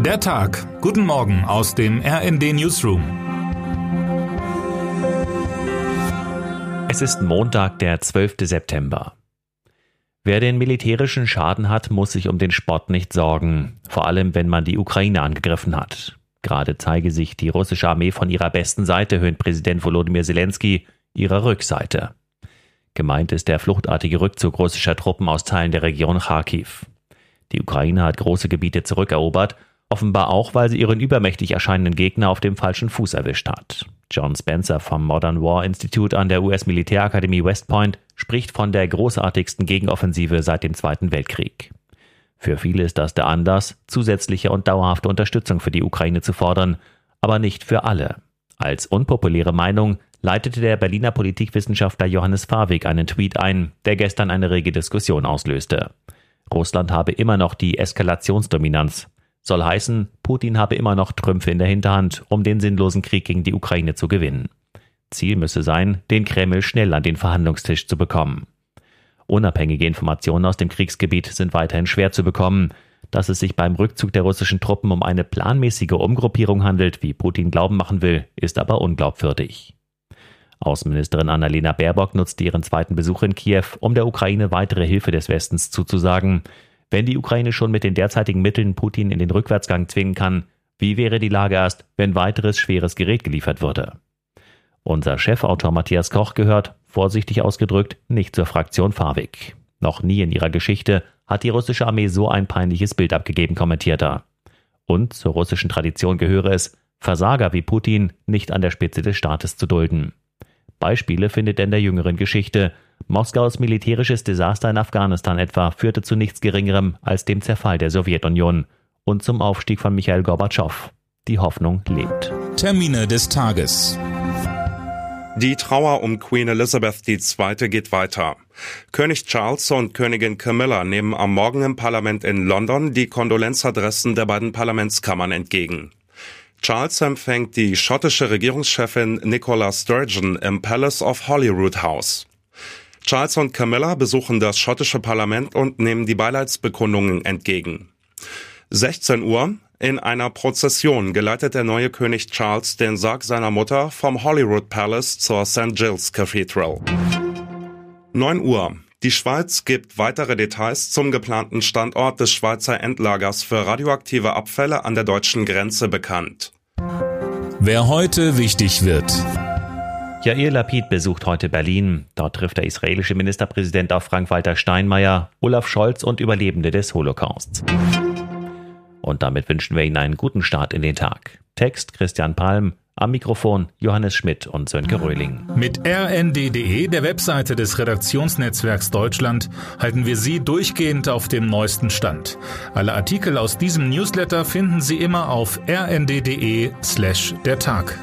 Der Tag. Guten Morgen aus dem RND Newsroom. Es ist Montag, der 12. September. Wer den militärischen Schaden hat, muss sich um den Spott nicht sorgen. Vor allem, wenn man die Ukraine angegriffen hat. Gerade zeige sich die russische Armee von ihrer besten Seite, höhnt Präsident Volodymyr Zelensky, ihrer Rückseite. Gemeint ist der fluchtartige Rückzug russischer Truppen aus Teilen der Region Charkiw. Die Ukraine hat große Gebiete zurückerobert, offenbar auch, weil sie ihren übermächtig erscheinenden Gegner auf dem falschen Fuß erwischt hat. John Spencer vom Modern War Institute an der US-Militärakademie West Point spricht von der großartigsten Gegenoffensive seit dem Zweiten Weltkrieg. Für viele ist das der Anlass, zusätzliche und dauerhafte Unterstützung für die Ukraine zu fordern, aber nicht für alle. Als unpopuläre Meinung leitete der Berliner Politikwissenschaftler Johannes Fahrweg einen Tweet ein, der gestern eine rege Diskussion auslöste. Russland habe immer noch die Eskalationsdominanz. Soll heißen, Putin habe immer noch Trümpfe in der Hinterhand, um den sinnlosen Krieg gegen die Ukraine zu gewinnen. Ziel müsse sein, den Kreml schnell an den Verhandlungstisch zu bekommen. Unabhängige Informationen aus dem Kriegsgebiet sind weiterhin schwer zu bekommen. Dass es sich beim Rückzug der russischen Truppen um eine planmäßige Umgruppierung handelt, wie Putin glauben machen will, ist aber unglaubwürdig. Außenministerin Annalena Baerbock nutzte ihren zweiten Besuch in Kiew, um der Ukraine weitere Hilfe des Westens zuzusagen. Wenn die Ukraine schon mit den derzeitigen Mitteln Putin in den Rückwärtsgang zwingen kann, wie wäre die Lage erst, wenn weiteres schweres Gerät geliefert würde? Unser Chefautor Matthias Koch gehört, vorsichtig ausgedrückt, nicht zur Fraktion Fahrweg. Noch nie in ihrer Geschichte hat die russische Armee so ein peinliches Bild abgegeben, kommentiert er. Und zur russischen Tradition gehöre es, Versager wie Putin nicht an der Spitze des Staates zu dulden. Beispiele findet er in der jüngeren Geschichte. Moskaus militärisches Desaster in Afghanistan etwa führte zu nichts Geringerem als dem Zerfall der Sowjetunion und zum Aufstieg von Michael Gorbatschow. Die Hoffnung lebt. Termine des Tages. Die Trauer um Queen Elizabeth II. Geht weiter. König Charles und Königin Camilla nehmen am Morgen im Parlament in London die Kondolenzadressen der beiden Parlamentskammern entgegen. Charles empfängt die schottische Regierungschefin Nicola Sturgeon im Palace of Holyrood House. Charles und Camilla besuchen das schottische Parlament und nehmen die Beileidsbekundungen entgegen. 16 Uhr, in einer Prozession geleitet der neue König Charles den Sarg seiner Mutter vom Holyrood Palace zur St. Giles Cathedral. 9 Uhr, die Schweiz gibt weitere Details zum geplanten Standort des Schweizer Endlagers für radioaktive Abfälle an der deutschen Grenze bekannt. Wer heute wichtig wird. Jair Lapid besucht heute Berlin. Dort trifft der israelische Ministerpräsident auf Frank-Walter Steinmeier, Olaf Scholz und Überlebende des Holocausts. Und damit wünschen wir Ihnen einen guten Start in den Tag. Text Christian Palm, am Mikrofon Johannes Schmidt und Sönke Röhling. Mit rnd.de, der Webseite des Redaktionsnetzwerks Deutschland, halten wir Sie durchgehend auf dem neuesten Stand. Alle Artikel aus diesem Newsletter finden Sie immer auf rnd.de/der Tag.